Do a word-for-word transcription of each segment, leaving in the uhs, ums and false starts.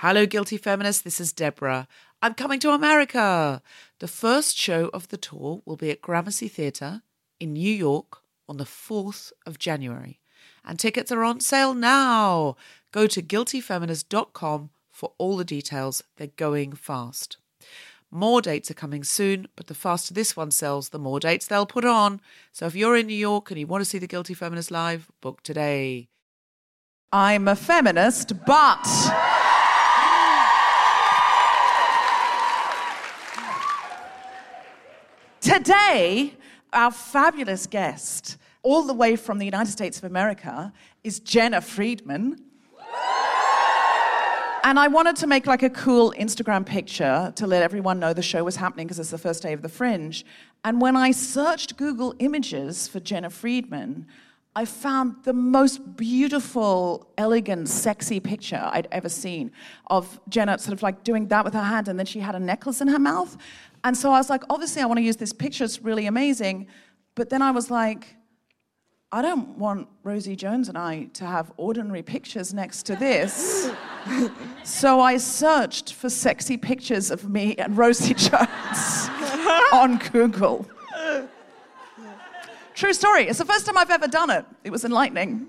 Hello, Guilty Feminists. This is Deborah. I'm coming to America. The first show of the tour will be at Gramercy Theatre in New York on the fourth of January. And tickets are on sale now. Go to guilty feminist dot com for all the details. They're going fast. More dates are coming soon, but the faster this one sells, the more dates they'll put on. So if you're in New York and you want to see the Guilty Feminist live, book today. I'm a feminist, but... Today, our fabulous guest, all the way from the United States of America, is Jena Friedman. And I wanted to make like a cool Instagram picture to let everyone know the show was happening because it's the first day of the Fringe. And when I searched Google Images for Jena Friedman, I found the most beautiful, elegant, sexy picture I'd ever seen of Jena sort of like doing that with her hand, and then she had a necklace in her mouth. And so I was like, obviously I want to use this picture, it's really amazing. But then I was like, I don't want Rosie Jones and I to have ordinary pictures next to this. So I searched for sexy pictures of me and Rosie Jones on Google. True story. It's the first time I've ever done it. It was enlightening.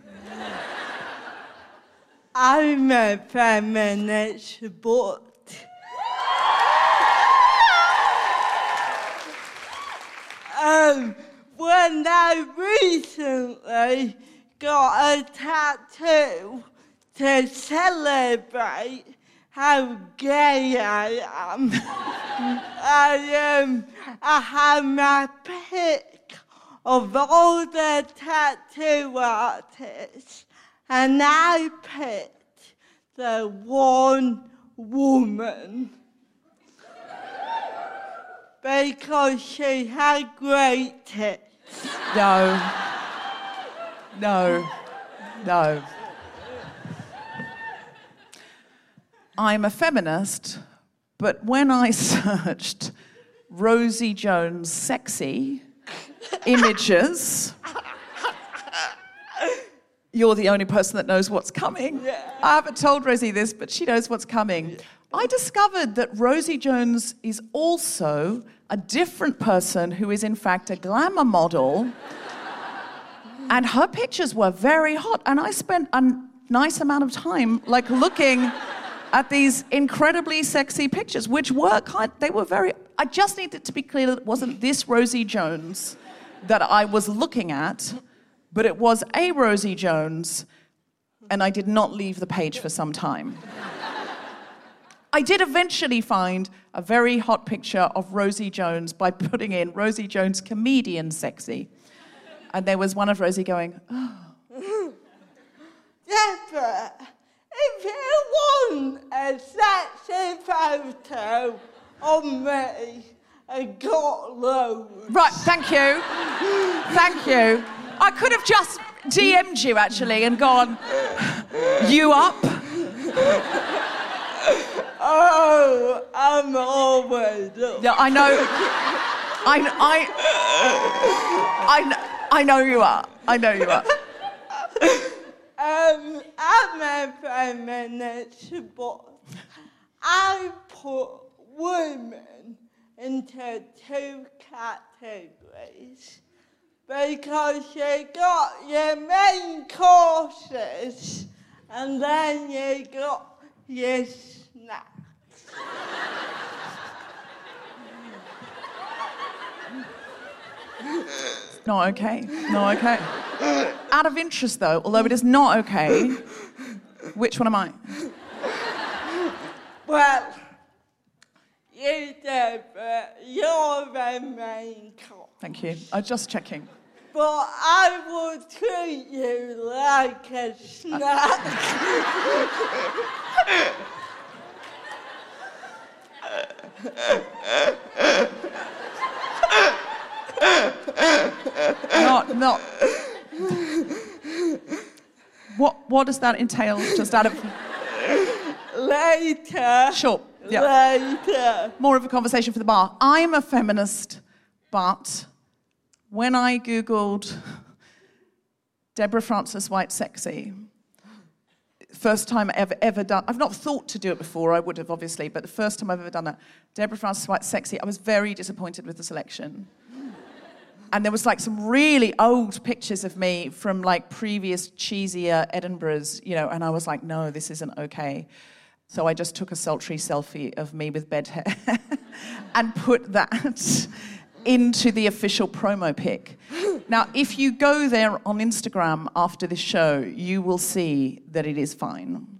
I'm a feminist, but... um, when I recently got a tattoo to celebrate how gay I am, I, um, I had my pick of all the tattoo artists, and I picked the one woman because she had great tits. No, no, no. I'm a feminist, but when I searched Rosie Jones sexy images, you're the only person that knows what's coming. Yeah. I haven't told Rosie this, but she knows what's coming. Yeah. I discovered that Rosie Jones is also a different person who is in fact a glamour model. And her pictures were very hot. And I spent a nice amount of time like looking at these incredibly sexy pictures, which were kind they were very... I just need it to be clear that it wasn't this Rosie Jones that I was looking at, but it was a Rosie Jones, and I did not leave the page for some time. I did eventually find a very hot picture of Rosie Jones by putting in Rosie Jones comedian sexy. And there was one of Rosie going, oh. Deborah, if you want a sexy photo of me, I got loads. Right, thank you. Thank you. I could have just D M'd you, actually, and gone, you up? Oh, I'm always up. Yeah, I know. I, I, I, I know you are. I know you are. Um, I'm a feminist, but I put women into two categories because you got your main courses and then you got your snacks. Not okay. Not okay. Out of interest, though, although it is not okay, which one am I? Well, you do, but you're the main course. Thank you. I'm just checking. But I will treat you like a snack. Not, not. What, what does that entail? Just out of later. Sure. Yeah. Later. More of a conversation for the bar. I'm a feminist, but when I googled Deborah Frances-White sexy, first time I've ever, ever done. I've not thought to do it before. I would have obviously, but the first time I've ever done that, Deborah Frances-White sexy. I was very disappointed with the selection. And there was like some really old pictures of me from like previous cheesier Edinburghs, you know, and I was like, no, this isn't okay. So I just took a sultry selfie of me with bed hair and put that into the official promo pic. Now, if you go there on Instagram after this show, you will see that it is fine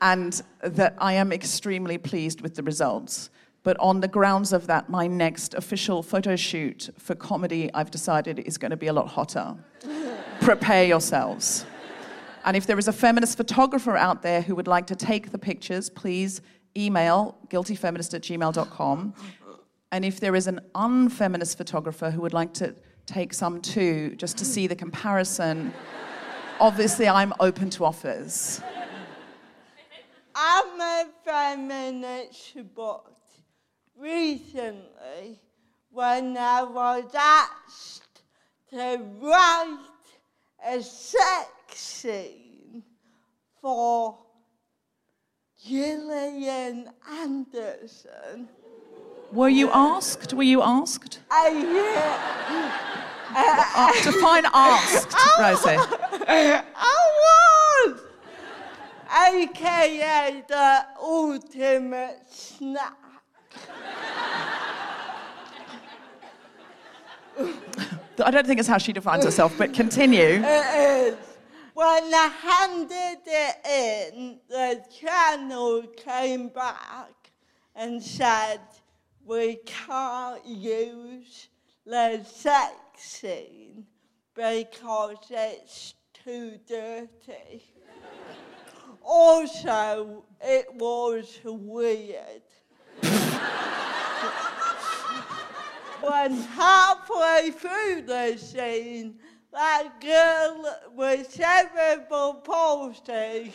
and that I am extremely pleased with the results. But on the grounds of that, my next official photo shoot for comedy, I've decided, is going to be a lot hotter. Prepare yourselves. And if there is a feminist photographer out there who would like to take the pictures, please email guilty feminist at gmail dot com. And if there is an unfeminist photographer who would like to take some too, just to see the comparison, obviously I'm open to offers. I'm a feminist, but recently, when I was asked to write a sex scene for Gillian Anderson. Were you asked? Were you asked? Uh, yeah. uh, Define asked, Rosie. I was! A K A the ultimate snack. I don't think it's how she defines herself, but continue. It is. When I handed it in, the channel came back and said, we can't use the sex scene because it's too dirty. Also, it was weird. When halfway through the scene, that girl with cerebral palsy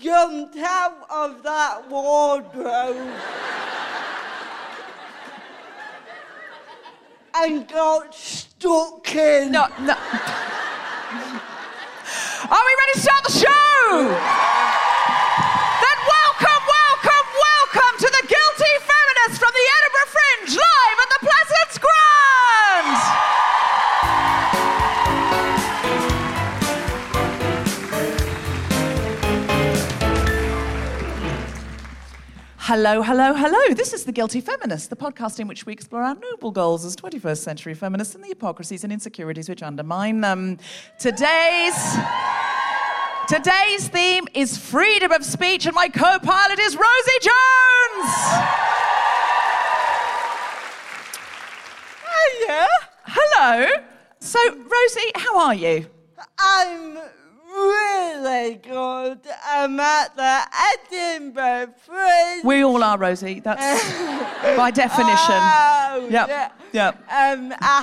jumped out of that wardrobe and got stuck in. No, no. Are we ready to start the show? From the Edinburgh Fringe, live at the Pleasance Grand! Hello, hello, hello. This is The Guilty Feminist, the podcast in which we explore our noble goals as twenty-first century feminists and the hypocrisies and insecurities which undermine them. Today's... Today's theme is freedom of speech, and my co-pilot is Rosie Jones. Oh, yeah. Hello. So, Rosie, how are you? I'm really good. I'm at the Edinburgh Fringe. We all are, Rosie. That's by definition. Oh, yep. Yeah. Yep. Um, I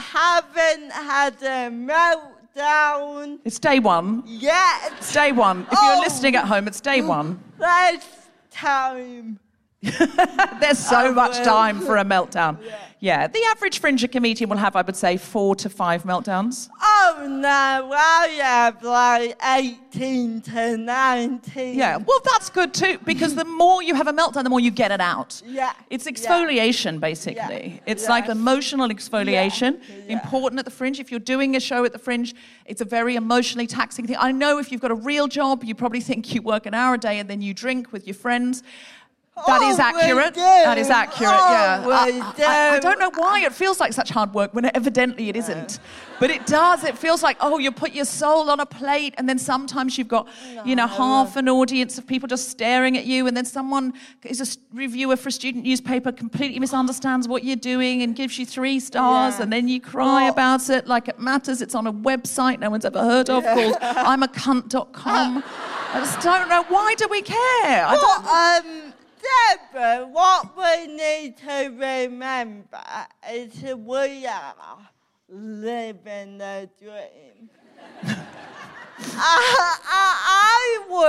haven't had a milk. Down. It's day one. Yeah. It's day one. If oh. you're listening at home, it's day one. There's time. There's so I much will. time for a meltdown. Yeah. yeah. The average Fringer comedian will have, I would say, four to five meltdowns. Oh, no. I have like eighteen to nineteen. Yeah. Well, that's good, too, because the more you have a meltdown, the more you get it out. Yeah. It's exfoliation, yeah. basically. Yeah. It's yes. like emotional exfoliation. Yeah. Yeah. Important at the Fringe. If you're doing a show at the Fringe, it's a very emotionally taxing thing. I know if you've got a real job, you probably think you work an hour a day and then you drink with your friends. That oh, is accurate. That is accurate, oh, yeah. I, I, I don't know why it feels like such hard work when evidently it yeah. isn't. But it does. It feels like, oh, you put your soul on a plate and then sometimes you've got, no, you know, half an audience of people just staring at you and then someone is a reviewer for a student newspaper, completely misunderstands what you're doing and gives you three stars yeah. and then you cry oh. about it like it matters. It's on a website no one's ever heard of yeah. called I'm a cunt dot com. I just don't know. Why do we care? Well, I don't... Um, Deborah, what we need to remember is that we are living the dream. I, I,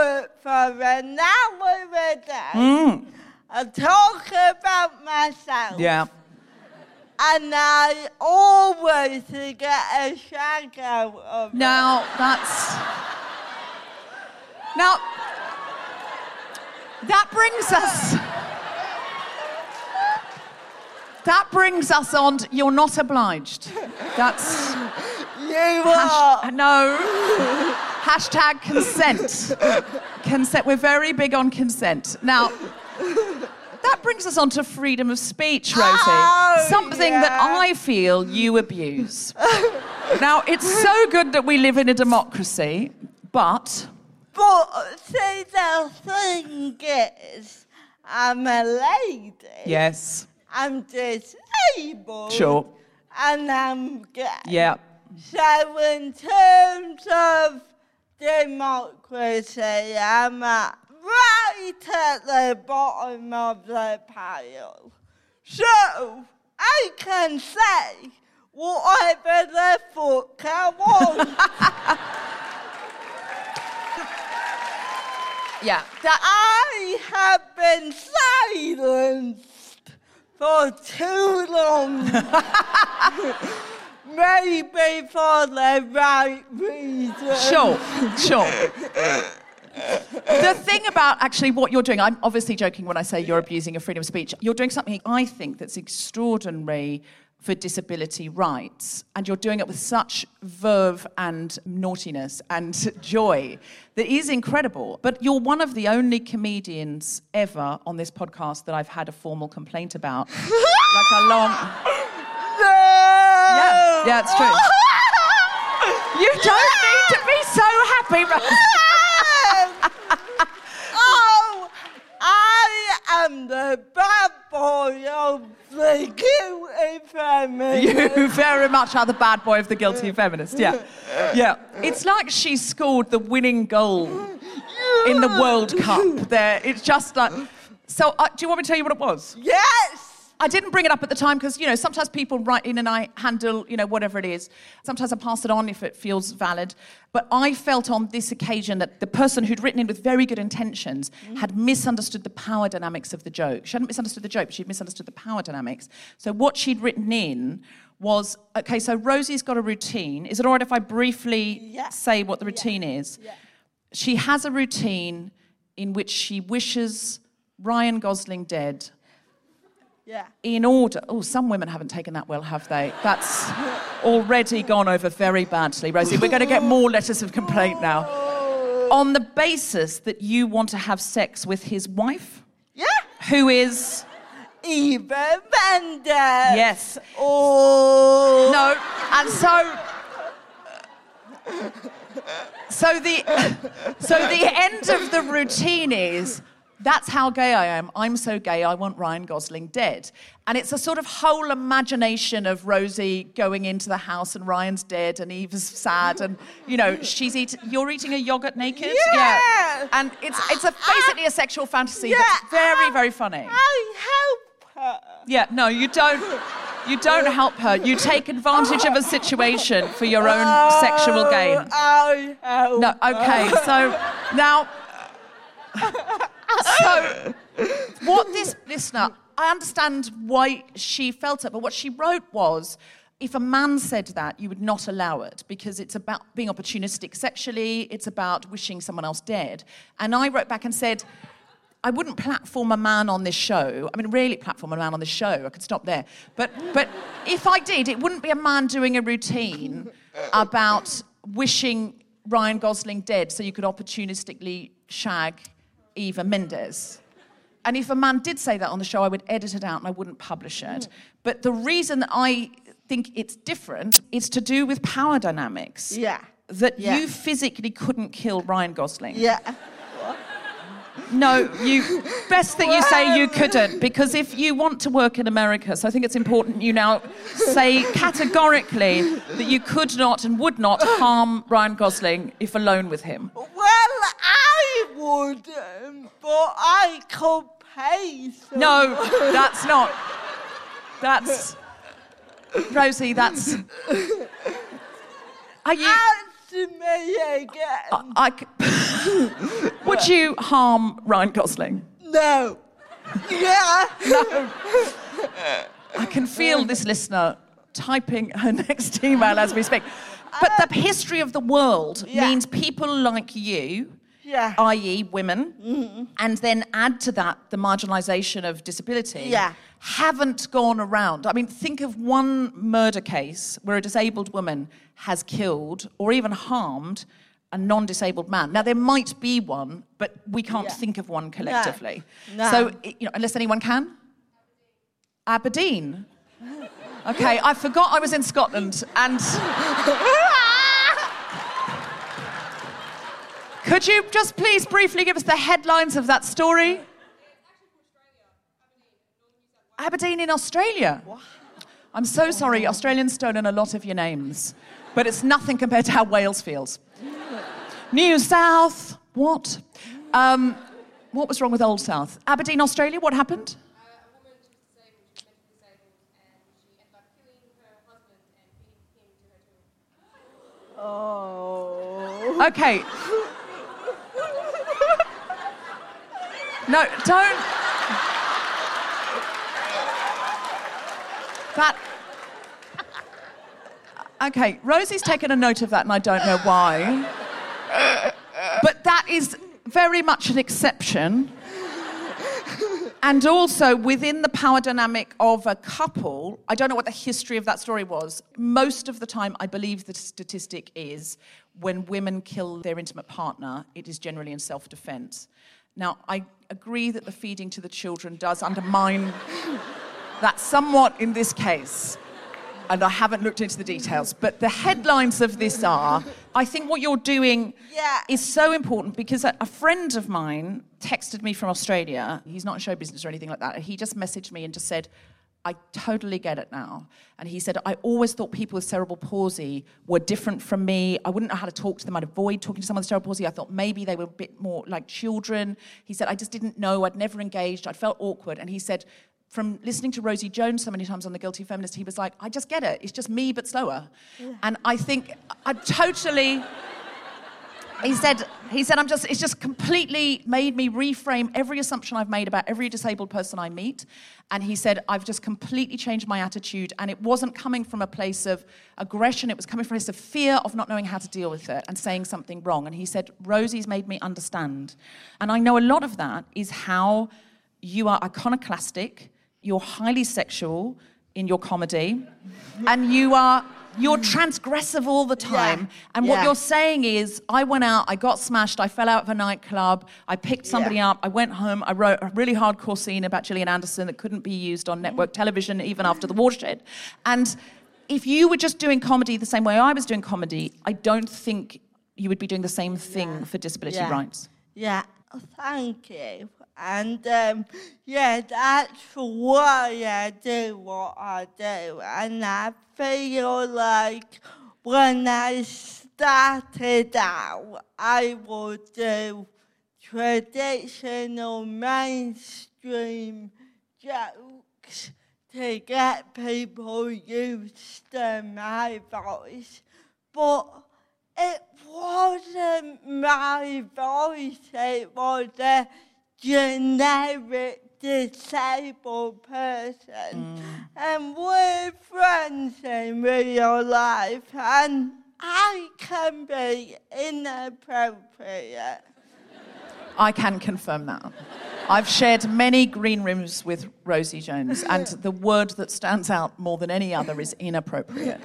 I work for an hour a day. Mm. I talk about myself. Yeah. And I always get a shag out of now, it. That's... Now, that's... Now... That brings us... That brings us on... To, you're not obliged. That's... You hash, are. No. Hashtag consent. Consent. We're very big on consent. Now, that brings us on to freedom of speech, Rosie. Oh, something yeah. that I feel you abuse. Now, it's so good that we live in a democracy, but... But see, the thing is, I'm a lady. Yes. I'm disabled. Sure. And I'm gay. Yeah. So in terms of democracy, I'm at right at the bottom of the pile. So I can say whatever the fuck I want. Yeah. That I have been silenced for too long. Maybe for the right reason. Sure, sure. The thing about actually what you're doing, I'm obviously joking when I say you're abusing your freedom of speech. You're doing something I think that's extraordinary for disability rights, and you're doing it with such verve and naughtiness and joy that is incredible. But you're one of the only comedians ever on this podcast that I've had a formal complaint about. Like a long... No! Yeah, yeah, it's true. You don't need to be so happy, Rose. Oh, I am the bad boy of the guilty feminist. You very much are the bad boy of the guilty feminist, yeah. Yeah. It's like she scored the winning goal in the World Cup there. It's just like... So, uh, do you want me to tell you what it was? Yes! I didn't bring it up at the time because, you know, sometimes people write in and I handle, you know, whatever it is. Sometimes I pass it on if it feels valid. But I felt on this occasion that the person who'd written in with very good intentions had misunderstood the power dynamics of the joke. She hadn't misunderstood the joke, but she'd misunderstood the power dynamics. So what she'd written in was, OK, so Rosie's got a routine. Is it all right if I briefly yeah. say what the routine yeah. is? Yeah. She has a routine in which she wishes Ryan Gosling dead. Yeah. In order... Oh, some women haven't taken that well, have they? That's already gone over very badly, Rosie. We're going to get more letters of complaint now. On the basis that you want to have sex with his wife... Yeah. ...who is... Eva Mendes. Yes. Oh. No, and so... So the so the end of the routine is, that's how gay I am. I'm so gay, I want Ryan Gosling dead. And it's a sort of whole imagination of Rosie going into the house and Ryan's dead and Eva's sad and, you know, she's eating... You're eating a yoghurt naked? Yeah! yeah. And it's it's a, basically a sexual fantasy yeah. that's very, very funny. I help her. Yeah, no, you don't... You don't help her. You take advantage of a situation for your own oh, sexual gain. I help No, okay, so now... So, what this listener, I understand why she felt it, but what she wrote was, if a man said that, you would not allow it, because it's about being opportunistic sexually, it's about wishing someone else dead. And I wrote back and said, I wouldn't platform a man on this show. I mean, really platform a man on this show. I could stop there. But, but if I did, it wouldn't be a man doing a routine about wishing Ryan Gosling dead so you could opportunistically shag Eva Mendes. And if a man did say that on the show, I would edit it out and I wouldn't publish it. But the reason that I think it's different is to do with power dynamics. Yeah. That yeah. you physically couldn't kill Ryan Gosling. Yeah. No, you... Best that you say you couldn't, because if you want to work in America, so I think it's important you now say categorically that you could not and would not harm Ryan Gosling if alone with him. Well, I wouldn't, but I can't pay someone. No, that's not... That's... Rosie, that's... Are you... Me again. I, I, would you harm Ryan Gosling? No. Yeah. No. I can feel this listener typing her next email as we speak. But the history of the world yeah. means people like you, yeah. that is women, mm-hmm. and then add to that the marginalisation of disability, yeah. haven't gone around. I mean, think of one murder case where a disabled woman has killed or even harmed a non-disabled man. Now, there might be one, but we can't yeah. think of one collectively. No. No. So, you know, unless anyone can? Aberdeen. OK, I forgot I was in Scotland, and... Could you just please briefly give us the headlines of that story? Aberdeen in Australia. What? I'm so sorry, Australians stolen a lot of your names. But it's nothing compared to how Wales feels. New South, what? Um, what was wrong with Old South? Aberdeen, Australia, what happened? Uh, a woman was disabled, she was mentally disabled, and she ended up killing her husband and feeding him to her children. Oh. Okay. No, don't... That... Okay, Rosie's taken a note of that, and I don't know why. But that is very much an exception. And also, within the power dynamic of a couple, I don't know what the history of that story was. Most of the time, I believe the statistic is when women kill their intimate partner, it is generally in self-defense. Now, I agree that the feeding to the children does undermine that somewhat in this case. And I haven't looked into the details, but the headlines of this are, I think what you're doing yeah. is so important, because a, a friend of mine texted me from Australia. He's not in show business or anything like that. He just messaged me and just said, I totally get it now. And he said, I always thought people with cerebral palsy were different from me. I wouldn't know how to talk to them. I'd avoid talking to someone with cerebral palsy. I thought maybe they were a bit more like children. He said, I just didn't know. I'd never engaged. I felt awkward. And he said... From listening to Rosie Jones so many times on The Guilty Feminist, he was like, I just get it. It's just me, but slower. Yeah. And I think I totally... He said, he said, I'm just... It's just completely made me reframe every assumption I've made about every disabled person I meet. And he said, I've just completely changed my attitude. And it wasn't coming from a place of aggression. It was coming from a place of fear of not knowing how to deal with it and saying something wrong. And he said, Rosie's made me understand. And I know a lot of that is how you are iconoclastic... You're highly sexual in your comedy, and you are you're transgressive all the time. Yeah. And yeah. what you're saying is, I went out, I got smashed, I fell out of a nightclub, I picked somebody yeah. up, I went home, I wrote a really hardcore scene about Gillian Anderson that couldn't be used on network television even after The Watershed. And if you were just doing comedy the same way I was doing comedy, I don't think you would be doing the same thing yeah. for disability yeah. rights. Yeah, thank you. And, um, yeah, that's why I do what I do. And I feel like when I started out, I would do traditional mainstream jokes to get people used to my voice. But it wasn't my voice, it was a generic disabled person. Mm. And we're friends in real life, and I can be inappropriate. I can confirm that. I've shared many green rooms with Rosie Jones, and the word that stands out more than any other is inappropriate.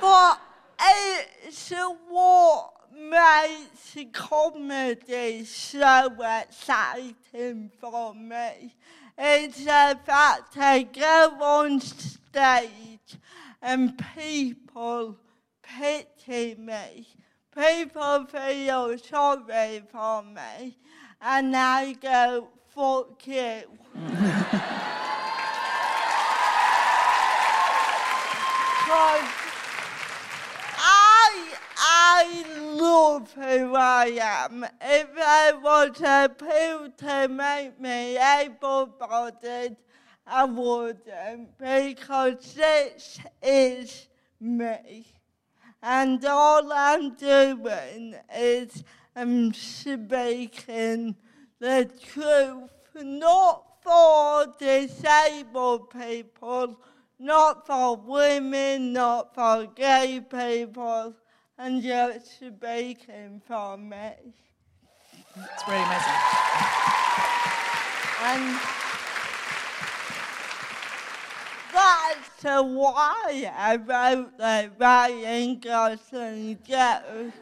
But it's what makes comedy so exciting for me. It's the fact I go on stage and people pity me. People feel sorry for me. And I go, fuck you. Because I, I love who I am. If there was a pill to make me able-bodied, I wouldn't, because this is me. And all I'm doing is I'm speaking the truth, not for disabled people, not for women, not for gay people, and just speaking for me. That's very amazing. And that's why I wrote the Ryan Gosling joke,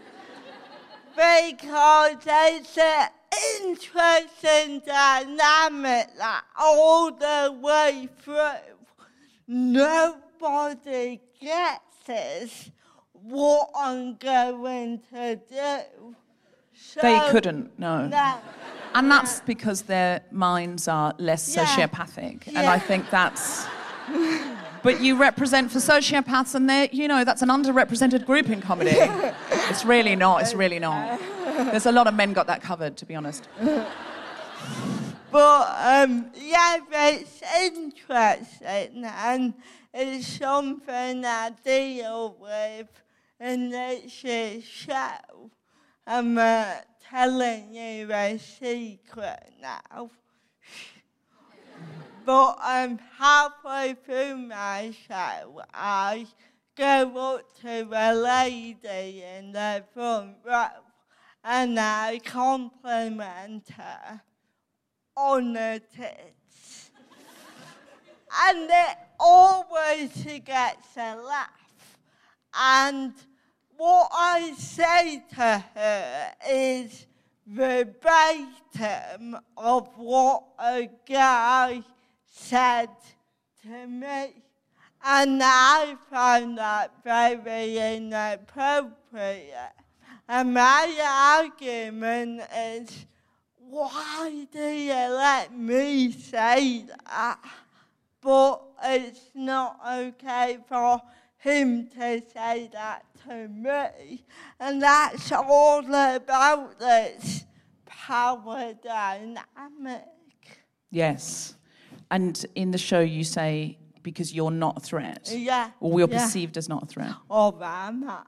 because it's an interesting dynamic that all the way through nobody gets what I'm going to do. So they couldn't, no. no. And that's no. because their minds are less yeah. sociopathic, yeah. and I think that's... But you represent for sociopaths, and they're, you know, that's an underrepresented group in comedy. It's really not, it's really not. There's a lot of men got that covered, to be honest. But, um, yeah, but it's interesting, and it's something I deal with in this show. I'm uh, telling you a secret now. But um, halfway through my show, I go up to a lady in the front row and I compliment her on her tits. And it always gets a laugh. And what I say to her is verbatim of what a guy said to me, and I found that very inappropriate. And my argument is, why do you let me say that? But it's not okay for him to say that to me. And that's all about this power dynamic. Yes. And in the show you say, because you're not a threat. Yeah. Or we're yeah. perceived as not a threat. Oh, am I?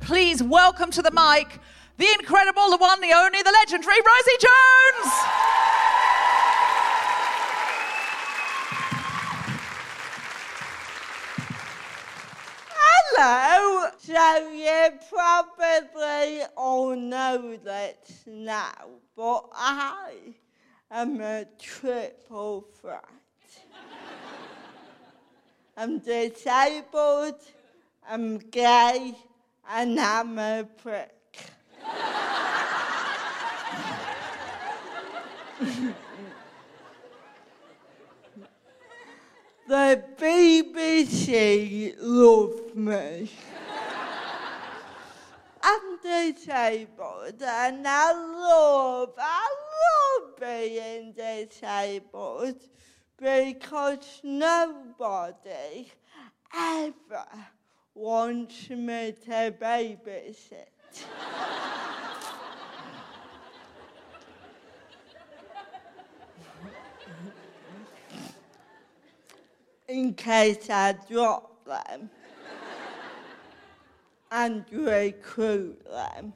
Please welcome to the mic, the incredible, the one, the only, the legendary Rosie Jones! Hello! So you probably all know this now, but I am a triple threat. I'm disabled, I'm gay, and I'm a prick. The B B C love me. I'm disabled and I love, I love being disabled because nobody ever wants me to babysit. In case I drop them and recruit them.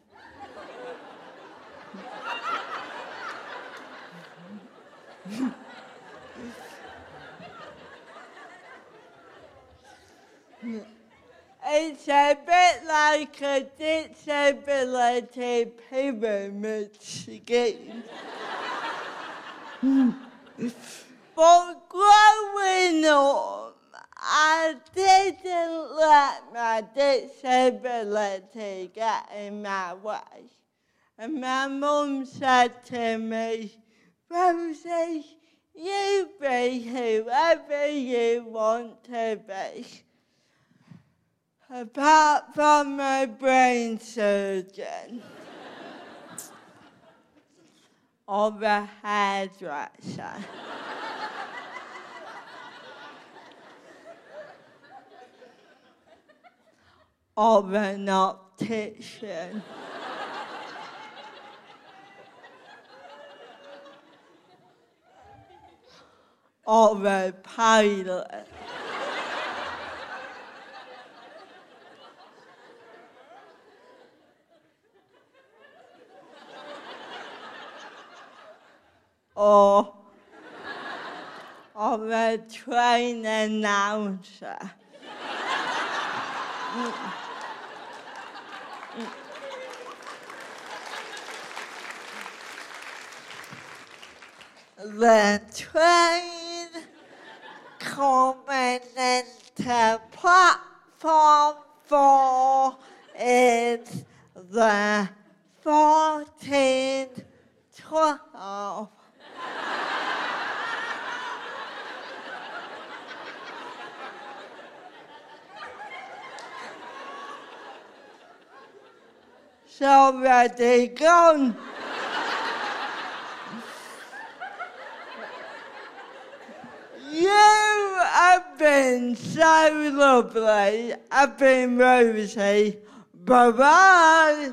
It's a bit like a disability pyramid scheme. But growing up, I didn't let my disability get in my way. And my mum said to me, Rosie, you be whoever you want to be. Apart from my brain surgeon. Or a hairdresser. Or an optician. Or a pilot. Or, or a train announcer. mm. The train coming into platform four is the fourteenth tunnel. It's already gone. You have been so lovely. I've been Rosie. Bye-bye.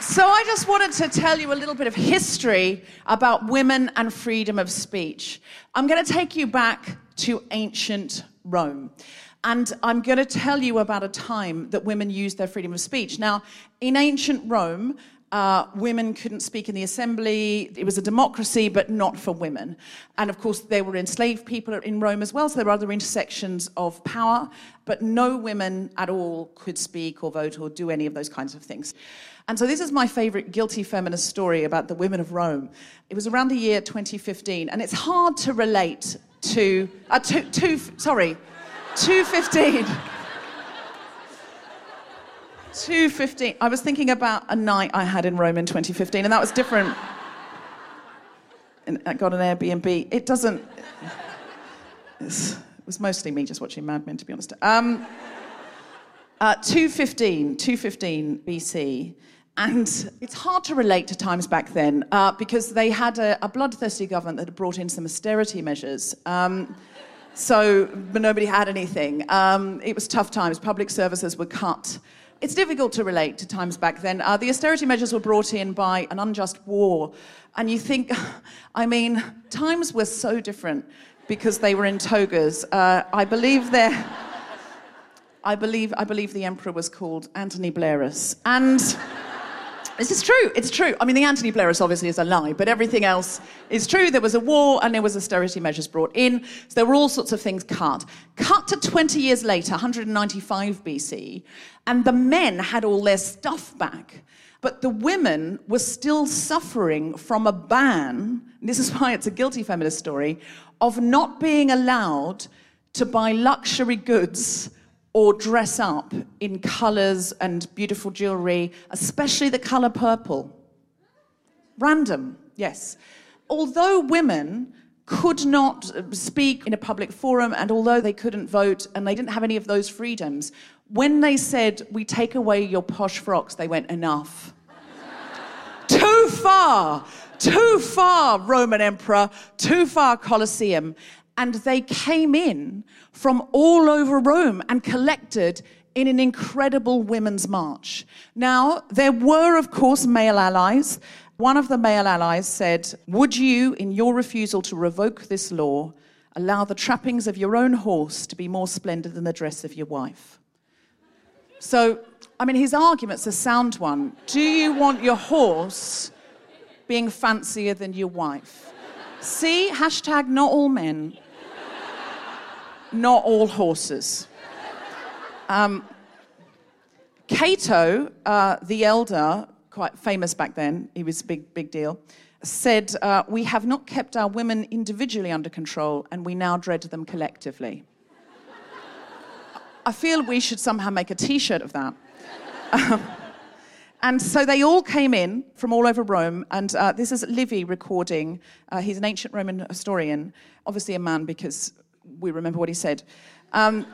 So I just wanted to tell you a little bit of history about women and freedom of speech. I'm going to take you back to ancient Rome. And I'm going to tell you about a time that women used their freedom of speech. Now, in ancient Rome, uh, women couldn't speak in the assembly. It was a democracy, but not for women. And of course, there were enslaved people in Rome as well, so there were other intersections of power. But no women at all could speak or vote or do any of those kinds of things. And so this is my favourite guilty feminist story about the women of Rome. It was around the year twenty fifteen, and it's hard to relate to... Uh, to, to sorry, two fifteen. two fifteen. I was thinking about a night I had in Rome in twenty fifteen, and that was different. And I got an Airbnb. It doesn't... It's, it was mostly me just watching Mad Men, to be honest. Um, uh, two fifteen, two fifteen B C... And it's hard to relate to times back then uh, because they had a, a bloodthirsty government that had brought in some austerity measures. Um, so but nobody had anything. Um, it was tough times. Public services were cut. It's difficult to relate to times back then. Uh, the austerity measures were brought in by an unjust war. And you think, I mean, times were so different because they were in togas. Uh, I believe they're... I believe, I believe the emperor was called Anthony Blairus. And... This is true, it's true. I mean, the Anthony Blairus obviously is a lie, but everything else is true. There was a war and there was austerity measures brought in. So there were all sorts of things cut. Cut to twenty years later, one ninety-five B C, and the men had all their stuff back. But the women were still suffering from a ban, and this is why it's a guilty feminist story, of not being allowed to buy luxury goods or dress up in colours and beautiful jewellery, especially the colour purple. Random, yes. Although women could not speak in a public forum, and although they couldn't vote, and they didn't have any of those freedoms, when they said, "We take away your posh frocks," they went, "Enough." Too far, too far, Roman Emperor, too far, Colosseum. And they came in from all over Rome and collected in an incredible women's march. Now, there were, of course, male allies. One of the male allies said, "Would you, in your refusal to revoke this law, allow the trappings of your own horse to be more splendid than the dress of your wife?" So, I mean, his argument's a sound one. Do you want your horse being fancier than your wife? See, hashtag not all men, not all horses. Um, Cato, uh, the elder, quite famous back then, he was a big, big deal, said, uh, "We have not kept our women individually under control, and we now dread them collectively." I feel we should somehow make a T-shirt of that. Um, And so they all came in from all over Rome, and uh, this is Livy recording. Uh, he's an ancient Roman historian, obviously a man because we remember what he said. Um,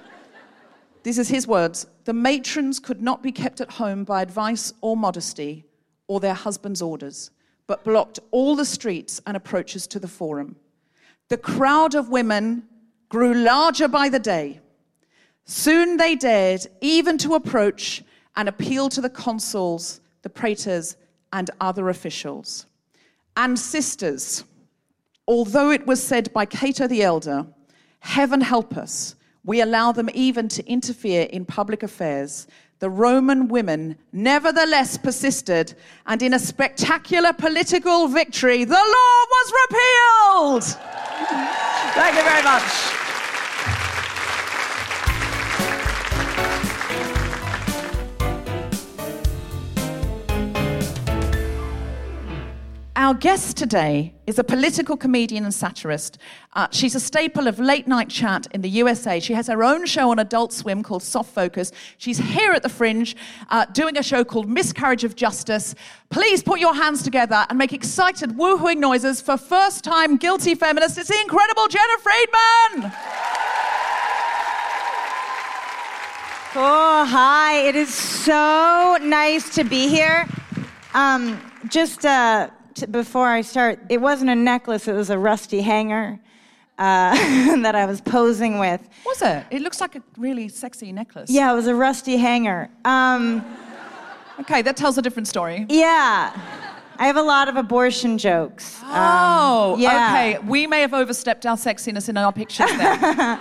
this is his words. "The matrons could not be kept at home by advice or modesty or their husbands' orders, but blocked all the streets and approaches to the forum. The crowd of women grew larger by the day. Soon they dared even to approach and appeal to the consuls, the praetors, and other officials. And sisters, although it was said by Cato the Elder, 'Heaven help us, we allow them even to interfere in public affairs,' the Roman women nevertheless persisted, and in a spectacular political victory, the law was repealed." Thank you very much. Our guest today is a political comedian and satirist. Uh, she's a staple of late-night chat in the U S A. She has her own show on Adult Swim called Soft Focus. She's here at the Fringe uh, doing a show called Miscarriage of Justice. Please put your hands together and make excited woo-hooing noises for first-time guilty feminist. It's the incredible Jena Friedman! Oh, hi. It is so nice to be here. Um, just... Uh... Before I start, it wasn't a necklace, it was a rusty hanger uh, that I was posing with. Was it? It looks like a really sexy necklace. Yeah, it was a rusty hanger. Um, okay, that tells a different story. Yeah. I have a lot of abortion jokes. Oh, um, yeah. Okay. We may have overstepped our sexiness in our pictures there.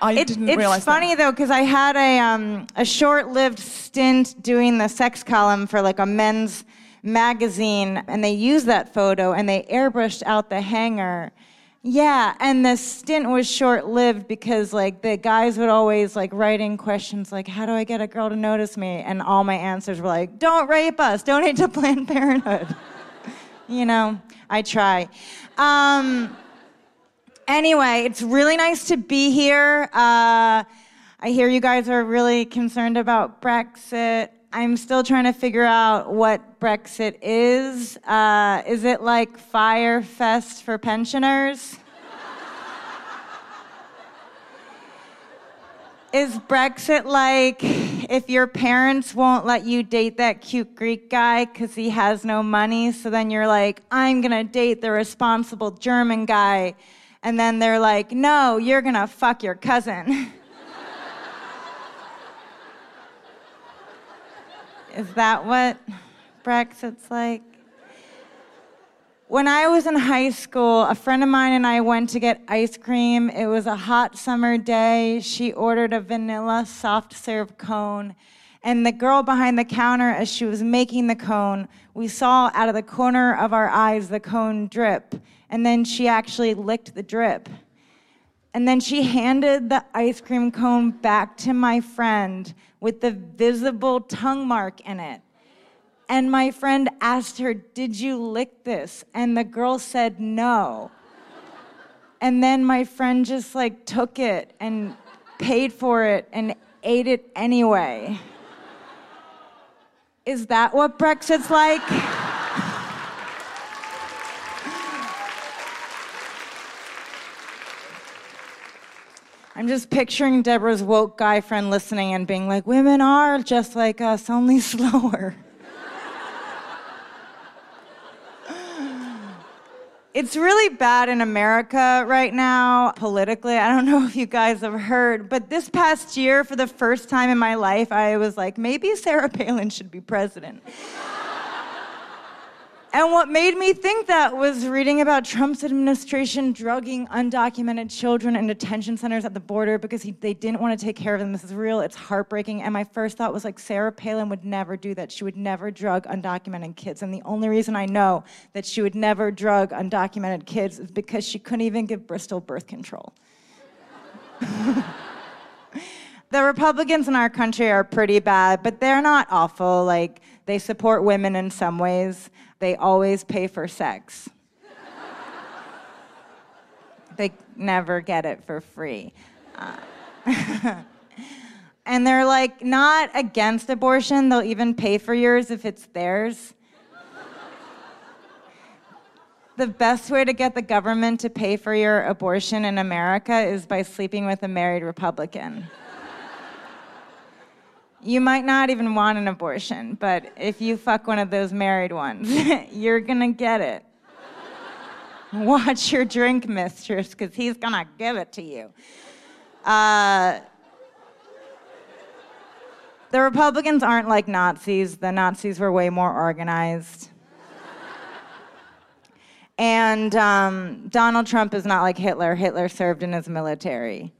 I it, didn't it's realize It's funny, that. though, because I had a, um, a short-lived stint doing the sex column for, like, a men's... magazine, and they used that photo and they airbrushed out the hanger. Yeah, and the stint was short-lived because, like, the guys would always, like, write in questions like, "How do I get a girl to notice me?" And all my answers were like, "Don't rape us, donate to Planned Parenthood." You know, I try. Um, anyway, it's really nice to be here. Uh, I hear you guys are really concerned about Brexit. I'm still trying to figure out what Brexit is. Uh, is it like Fyre Fest for pensioners? Is Brexit like if your parents won't let you date that cute Greek guy because he has no money, so then you're like, I'm gonna date the responsible German guy. And then they're like, no, you're gonna fuck your cousin. Is that what Brexit's like? When I was in high school, a friend of mine and I went to get ice cream. It was a hot summer day. She ordered a vanilla soft serve cone. And the girl behind the counter, as she was making the cone, we saw out of the corner of our eyes the cone drip. And then she actually licked the drip. And then she handed the ice cream cone back to my friend with the visible tongue mark in it. And my friend asked her, did you lick this? And the girl said, no. And then my friend just like took it and paid for it and ate it anyway. Is that what Brexit's like? I'm just picturing Deborah's woke guy friend listening and being like, women are just like us, only slower. It's really bad in America right now, politically. I don't know if you guys have heard, but this past year, for the first time in my life, I was like, maybe Sarah Palin should be president. And what made me think that was reading about Trump's administration drugging undocumented children in detention centers at the border because he, they didn't want to take care of them. This is real, it's heartbreaking. And my first thought was like, Sarah Palin would never do that. She would never drug undocumented kids. And the only reason I know that she would never drug undocumented kids is because she couldn't even give Bristol birth control. The Republicans in our country are pretty bad, but they're not awful. Like, they support women in some ways. They always pay for sex. They never get it for free. Uh, and they're like not against abortion. They'll even pay for yours if it's theirs. The best way to get the government to pay for your abortion in America is by sleeping with a married Republican. You might not even want an abortion, but if you fuck one of those married ones, you're gonna get it. Watch your drink, mistress, because he's gonna give it to you. Uh, the Republicans aren't like Nazis. The Nazis were way more organized. And um, Donald Trump is not like Hitler. Hitler served in his military.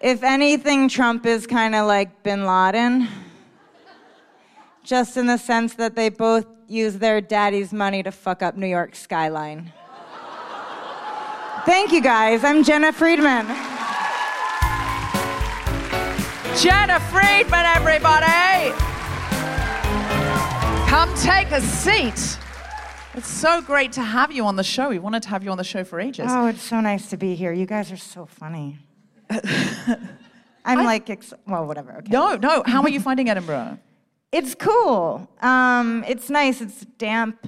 If anything, Trump is kind of like bin Laden, just in the sense that they both use their daddy's money to fuck up New York's skyline. Thank you, guys. I'm Jena Friedman. Jena Friedman, everybody! Come take a seat. It's so great to have you on the show. We wanted to have you on the show for ages. Oh, it's so nice to be here. You guys are so funny. I'm I, like, ex- well, whatever. Okay. No, no. How are you finding Edinburgh? It's cool. Um, it's nice. It's damp.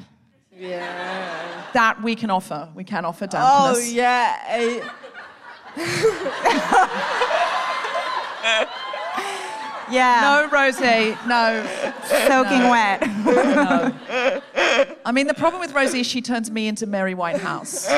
Yeah. That we can offer. We can offer dampness. Oh, yeah. I... yeah. No, Rosie. No. Soaking no. wet. no. I mean, the problem with Rosie is she turns me into Mary Whitehouse.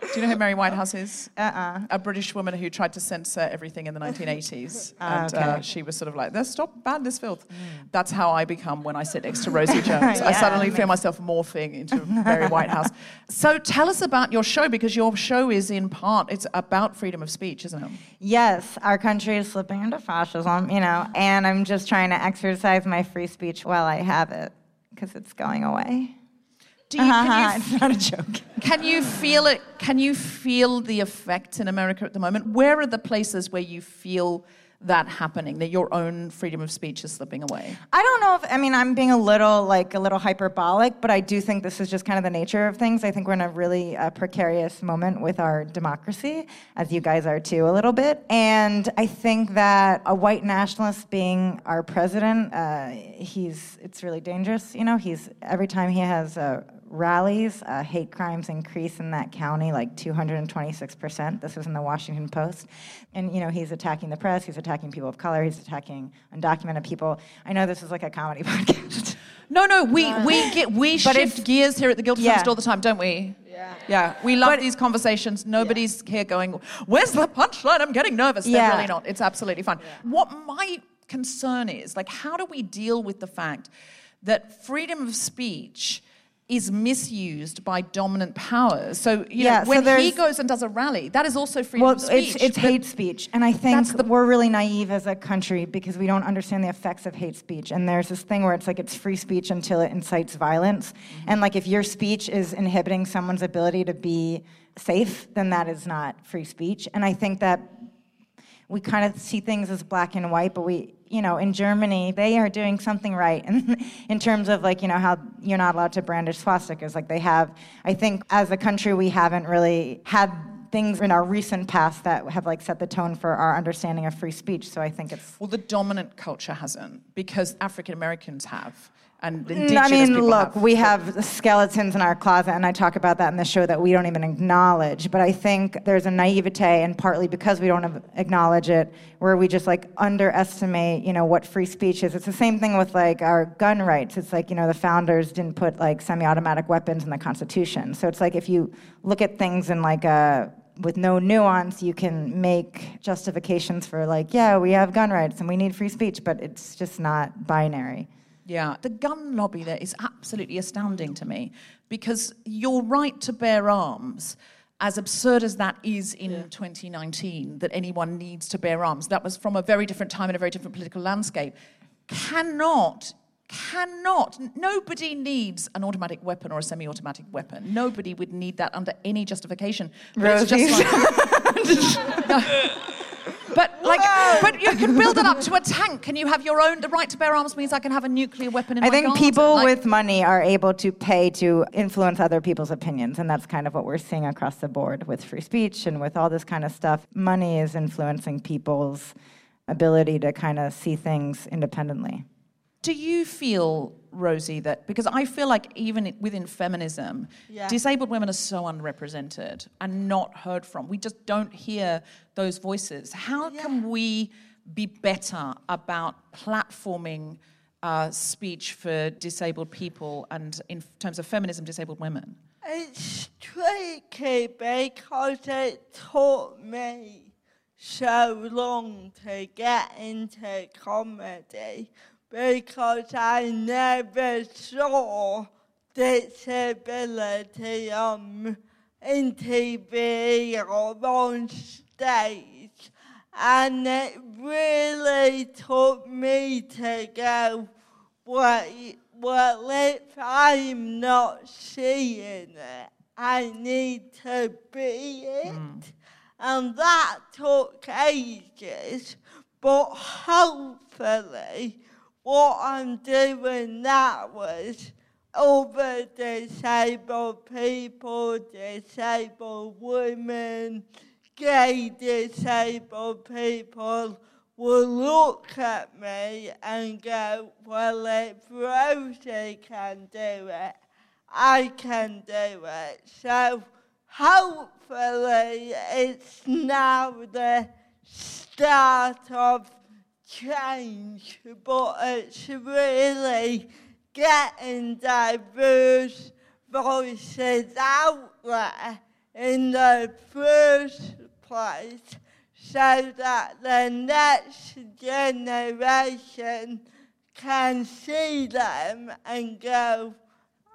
Do you know who Mary Whitehouse is? Uh-uh. A British woman who tried to censor everything in the nineteen eighties. Uh, and okay. uh, she was sort of like, stop, ban this filth. Mm. That's how I become when I sit next to Rosie Jones. yeah, I suddenly I mean... feel myself morphing into Mary Whitehouse. So tell us about your show, because your show is in part, it's about freedom of speech, isn't it? Yes, our country is slipping into fascism, you know, and I'm just trying to exercise my free speech while I have it, because it's going away. Do you, uh-huh, can you, it's not a joke. Can you feel it? Can you feel the effect in America at the moment? Where are the places where you feel that happening, that your own freedom of speech is slipping away? I don't know if, I mean, I'm being a little, like, a little hyperbolic, but I do think this is just kind of the nature of things. I think we're in a really uh, precarious moment with our democracy, as you guys are too, a little bit. And I think that a white nationalist being our president, uh, he's, it's really dangerous, you know? He's, every time he has a rallies, uh, hate crimes increase in that county like two hundred twenty-six percent. This was in the Washington Post. And, you know, he's attacking the press, he's attacking people of color, he's attacking undocumented people. I know this is like a comedy podcast. No, no, we uh, we get we shift gears here at the Guilty Feminist yeah. all the time, don't we? Yeah. Yeah, we love but, these conversations. Nobody's yeah. here going, where's the punchline? I'm getting nervous. Yeah. They're really not. It's absolutely fun. Yeah. What my concern is, like, how do we deal with the fact that freedom of speech is misused by dominant powers? So, you yeah, know, when so he goes and does a rally, that is also freedom well, of speech. It's, it's hate speech. And I think the, we're really naive as a country because we don't understand the effects of hate speech. And there's this thing where it's like it's free speech until it incites violence. Mm-hmm. And like if your speech is inhibiting someone's ability to be safe, then that is not free speech. And I think that we kind of see things as black and white, but we... you know, in Germany, they are doing something right in, in terms of, like, you know, how you're not allowed to brandish swastikas. Like, they have, I think, as a country, we haven't really had things in our recent past that have, like, set the tone for our understanding of free speech. So I think it's... Well, the dominant culture hasn't, because African-Americans have. And indigenous I mean, look, have. we have skeletons in our closet, and I talk about that in the show that we don't even acknowledge. But I think there's a naivete, and partly because we don't acknowledge it, where we just like underestimate, you know, what free speech is. It's the same thing with like our gun rights. It's like, you know, the founders didn't put like semi-automatic weapons in the Constitution. So it's like if you look at things in like a with no nuance, you can make justifications for like, yeah, we have gun rights and we need free speech, but it's just not binary. Yeah, the gun lobby there is absolutely astounding to me because your right to bear arms, as absurd as that is in yeah. twenty nineteen, that anyone needs to bear arms, that was from a very different time and a very different political landscape, cannot, cannot, nobody needs an automatic weapon or a semi-automatic weapon. Nobody would need that under any justification. But it's just like... no. But like, Whoa. but you can build it up to a tank, and you have your own. The right to bear arms means I can have a nuclear weapon in I my garden. I think people like, with money are able to pay to influence other people's opinions, and that's kind of what we're seeing across the board with free speech and with all this kind of stuff. Money is influencing people's ability to kind of see things independently. Do you feel, Rosie, that because I feel like even within feminism, yeah. disabled women are so unrepresented and not heard from. We just don't hear those voices. How yeah. can we be better about platforming uh, speech for disabled people and, in terms of feminism, disabled women? It's tricky because it taught me so long to get into comedy. Because I never saw disability um, in T V or on stage. And it really took me to go, well, if I'm not seeing it, I need to be it. Mm. And that took ages, but hopefully... what I'm doing now is over disabled people, disabled women, gay disabled people will look at me and go, well, if Rosie can do it, I can do it. So hopefully it's now the start of change, but it's really getting diverse voices out there in the first place so that the next generation can see them and go,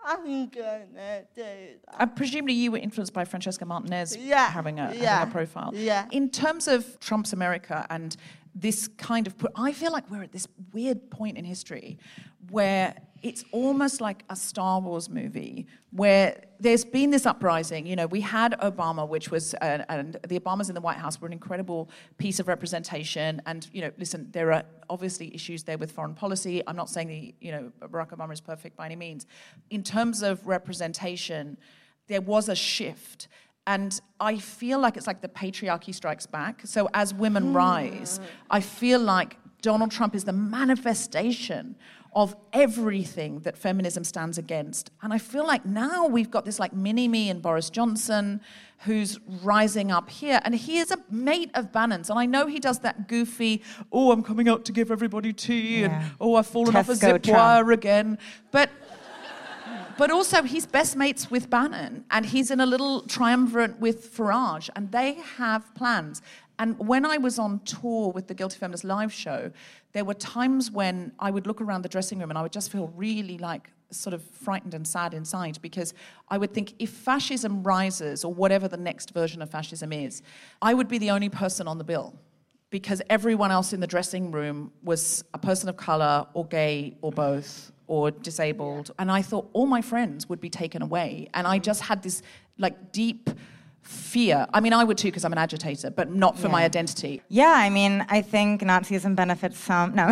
I'm gonna do that. Uh, presumably you were influenced by Francesca Martinez yeah, having, a, yeah, having a profile. Yeah. In terms of Trump's America and this kind of... I feel like we're at this weird point in history where it's almost like a Star Wars movie where there's been this uprising. You know, we had Obama, which was... Uh, and the Obamas in the White House were an incredible piece of representation. And, you know, listen, there are obviously issues there with foreign policy. I'm not saying, the, you know, Barack Obama is perfect by any means. In terms of representation, there was a shift. And I feel like it's like the patriarchy strikes back. So as women mm. rise, I feel like Donald Trump is the manifestation of everything that feminism stands against. And I feel like now we've got this like mini-me in Boris Johnson who's rising up here. And he is a mate of Bannon's. And I know he does that goofy, oh, I'm coming out to give everybody tea, yeah. and oh, I've fallen Tesco off a zip Trump. wire again. But... But also, he's best mates with Bannon, and he's in a little triumvirate with Farage, and they have plans. And when I was on tour with the Guilty Feminist live show, there were times when I would look around the dressing room and I would just feel really, like, sort of frightened and sad inside, because I would think, if fascism rises, or whatever the next version of fascism is, I would be the only person on the bill, because everyone else in the dressing room was a person of colour, or gay, or both, or disabled. And I thought all my friends would be taken away. And I just had this, like, deep fear. I mean, I would too, because I'm an agitator, but not for yeah. my identity. Yeah, I mean, I think Nazism benefits some... No.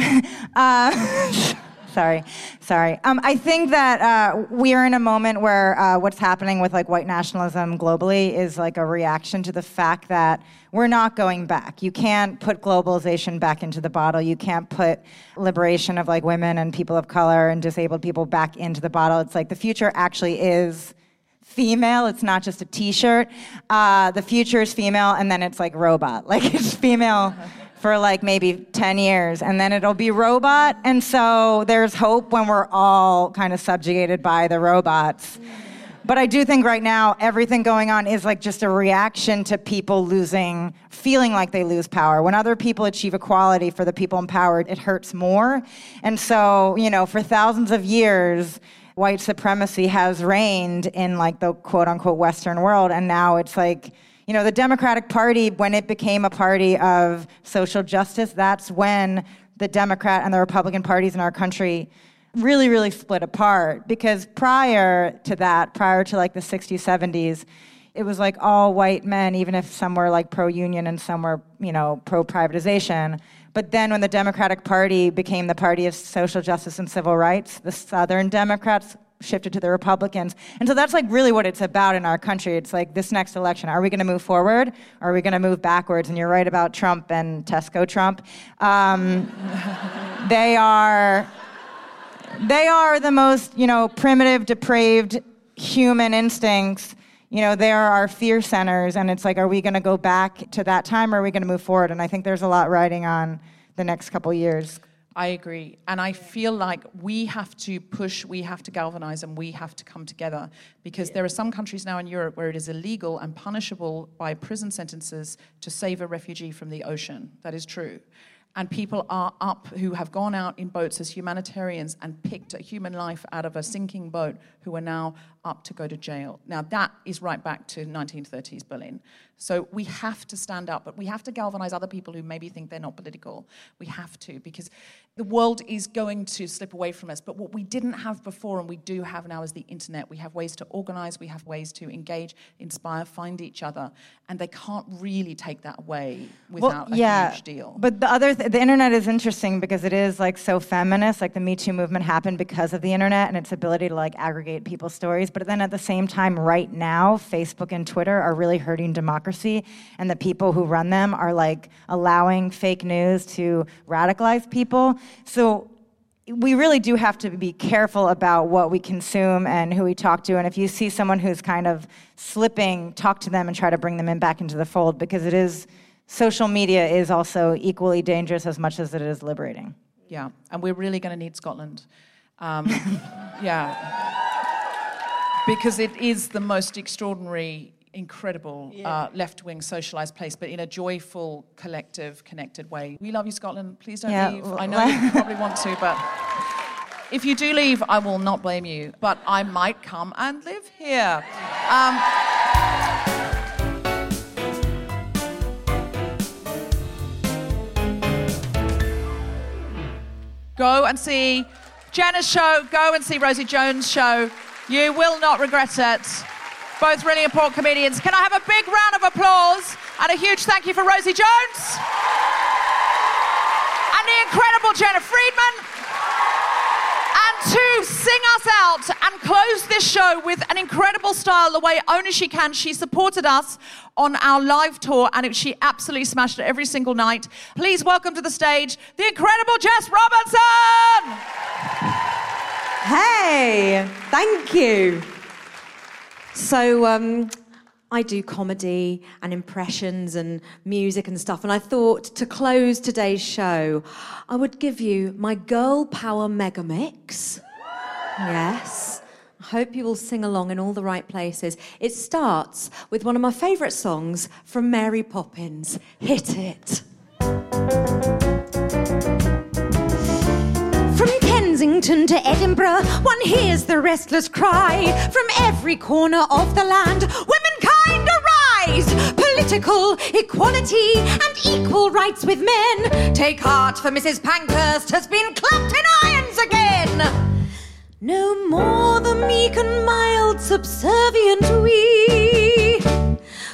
uh, sorry, sorry. Um, I think that uh, we are in a moment where uh, what's happening with, like, white nationalism globally is, like, a reaction to the fact that we're not going back. You can't put globalization back into the bottle. You can't put liberation of, like, women and people of color and disabled people back into the bottle. It's like the future actually is female. It's not just a T-shirt. Uh, the future is female, and then it's, like, robot. Like, it's female for, like, maybe ten years, and then it'll be robot. And so there's hope when we're all kind of subjugated by the robots. But I do think right now everything going on is, like, just a reaction to people losing, feeling like they lose power. When other people achieve equality for the people in power, it hurts more. And so, you know, for thousands of years, white supremacy has reigned in, like, the quote-unquote Western world. And now it's like, you know, the Democratic Party, when it became a party of social justice, that's when the Democrat and the Republican parties in our country really, really split apart. Because prior to that, prior to, like, the sixties, seventies, it was, like, all white men, even if some were, like, pro-union and some were, you know, pro-privatization. But then when the Democratic Party became the party of social justice and civil rights, the Southern Democrats shifted to the Republicans. And so that's, like, really what it's about in our country. It's like, this next election, are we going to move forward? Or are we going to move backwards? And you're right about Trump and Tesco Trump. Um, they are... They are the most, you know, primitive, depraved human instincts. You know, they are our fear centers. And it's like, are we going to go back to that time, or are we going to move forward? And I think there's a lot riding on the next couple of years. I agree. And I feel like we have to push, we have to galvanize, and we have to come together. Because yeah. there are some countries now in Europe where it is illegal and punishable by prison sentences to save a refugee from the ocean. That is true. And people are up who have gone out in boats as humanitarians and picked a human life out of a sinking boat, who are now up to go to jail. Now, that is right back to nineteen thirties Berlin. So we have to stand up, but we have to galvanize other people who maybe think they're not political. We have to, because the world is going to slip away from us. But what we didn't have before, and we do have now, is the internet. We have ways to organize. We have ways to engage, inspire, find each other. And they can't really take that away without well, yeah, a huge deal. But the other thing, the internet is interesting, because it is, like, so feminist. Like, the Me Too movement happened because of the internet and its ability to, like, aggregate people's stories. But then at the same time, right now, Facebook and Twitter are really hurting democracy, and the people who run them are, like, allowing fake news to radicalize people. So we really do have to be careful about what we consume and who we talk to. And if you see someone who's kind of slipping, talk to them and try to bring them in back into the fold, because it is... Social media is also equally dangerous as much as it is liberating. Yeah, and we're really going to need Scotland. Um, yeah. Because it is the most extraordinary, incredible yeah. uh, left-wing socialised place, but in a joyful, collective, connected way. We love you, Scotland. Please don't yeah. leave. I know you probably want to, but... If you do leave, I will not blame you, but I might come and live here. Um, Go and see Jena's show. Go and see Rosie Jones' show. You will not regret it. Both really important comedians. Can I have a big round of applause and a huge thank you for Rosie Jones and the incredible Jena Friedman. And to sing us out and close this show with an incredible style, the way only she can. She supported us on our live tour, and it, she absolutely smashed it every single night. Please welcome to the stage the incredible Jess Robinson! Hey, thank you. So, um... I do comedy and impressions and music and stuff, and I thought to close today's show, I would give you my Girl Power Mega Mix. Yes. I hope you will sing along in all the right places. It starts with one of my favourite songs from Mary Poppins. Hit it. Kensington to Edinburgh, one hears the restless cry from every corner of the land. Womankind arise! Political equality and equal rights with men. Take heart, for Missus Pankhurst has been clapped in irons again. No more the meek and mild subservient we.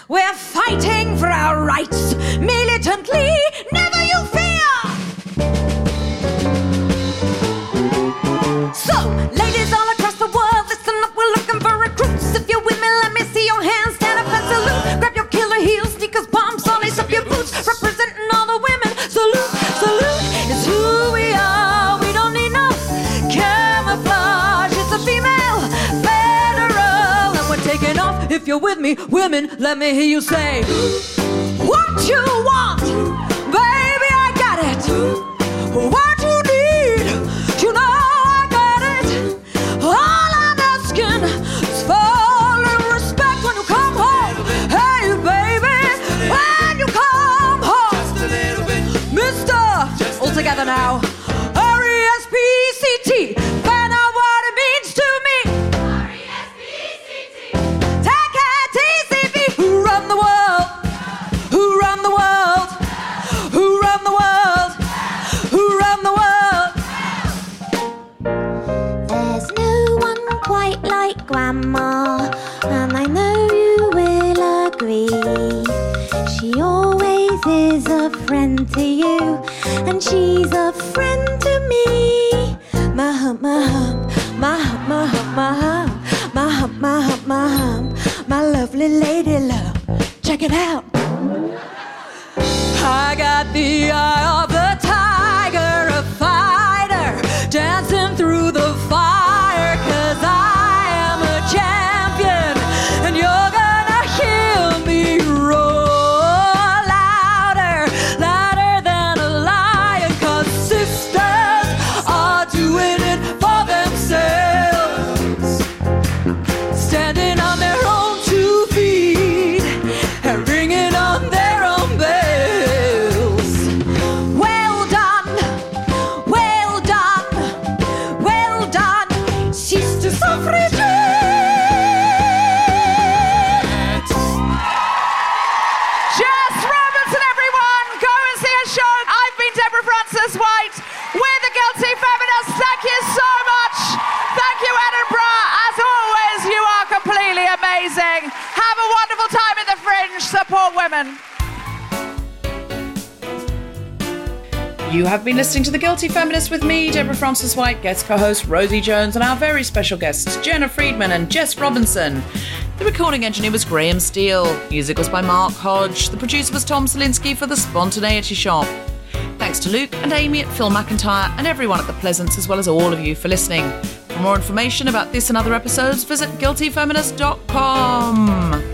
We're fighting for our rights militantly. Never you fear! So, ladies all across the world, listen up, we're looking for recruits. If you're women, let me see your hands, stand up and salute. Grab your killer heels, sneakers, bombs, lace up your boots. Representing all the women, salute, salute. It's who we are, we don't need no camouflage. It's a female federal, and we're taking off. If you're with me, women, let me hear you say what you want, baby, I got it. What you need, you know. Together now, R E S P C T, find out what it means to me. R E S P C T, take it easy, be who run the world, who run the world, who run the world, who run the world. There's no one quite like Grandma, and I know you will agree. She always is a friend to you. And she's a friend to me. My hump, my hump, my hump, my hump, my hump, my hump, my hump, my hump, my lovely lady love. Check it out. I got the eye of the tiger, a fighter, dancing through the fire. 'Cause I am a champion, and you're gonna hear me roar louder, louder. Support women. You have been listening to The Guilty Feminist with me, Deborah Frances-White, guest co-host Rosie Jones, and our very special guests, Jena Friedman and Jess Robinson. The recording engineer was Graham Steele. Music was by Mark Hodge. The producer was Tom Selinsky for The Spontaneity Shop. Thanks to Luke and Amy at Phil McIntyre and everyone at The Pleasance, as well as all of you for listening. For more information about this and other episodes, visit guilty feminist dot com.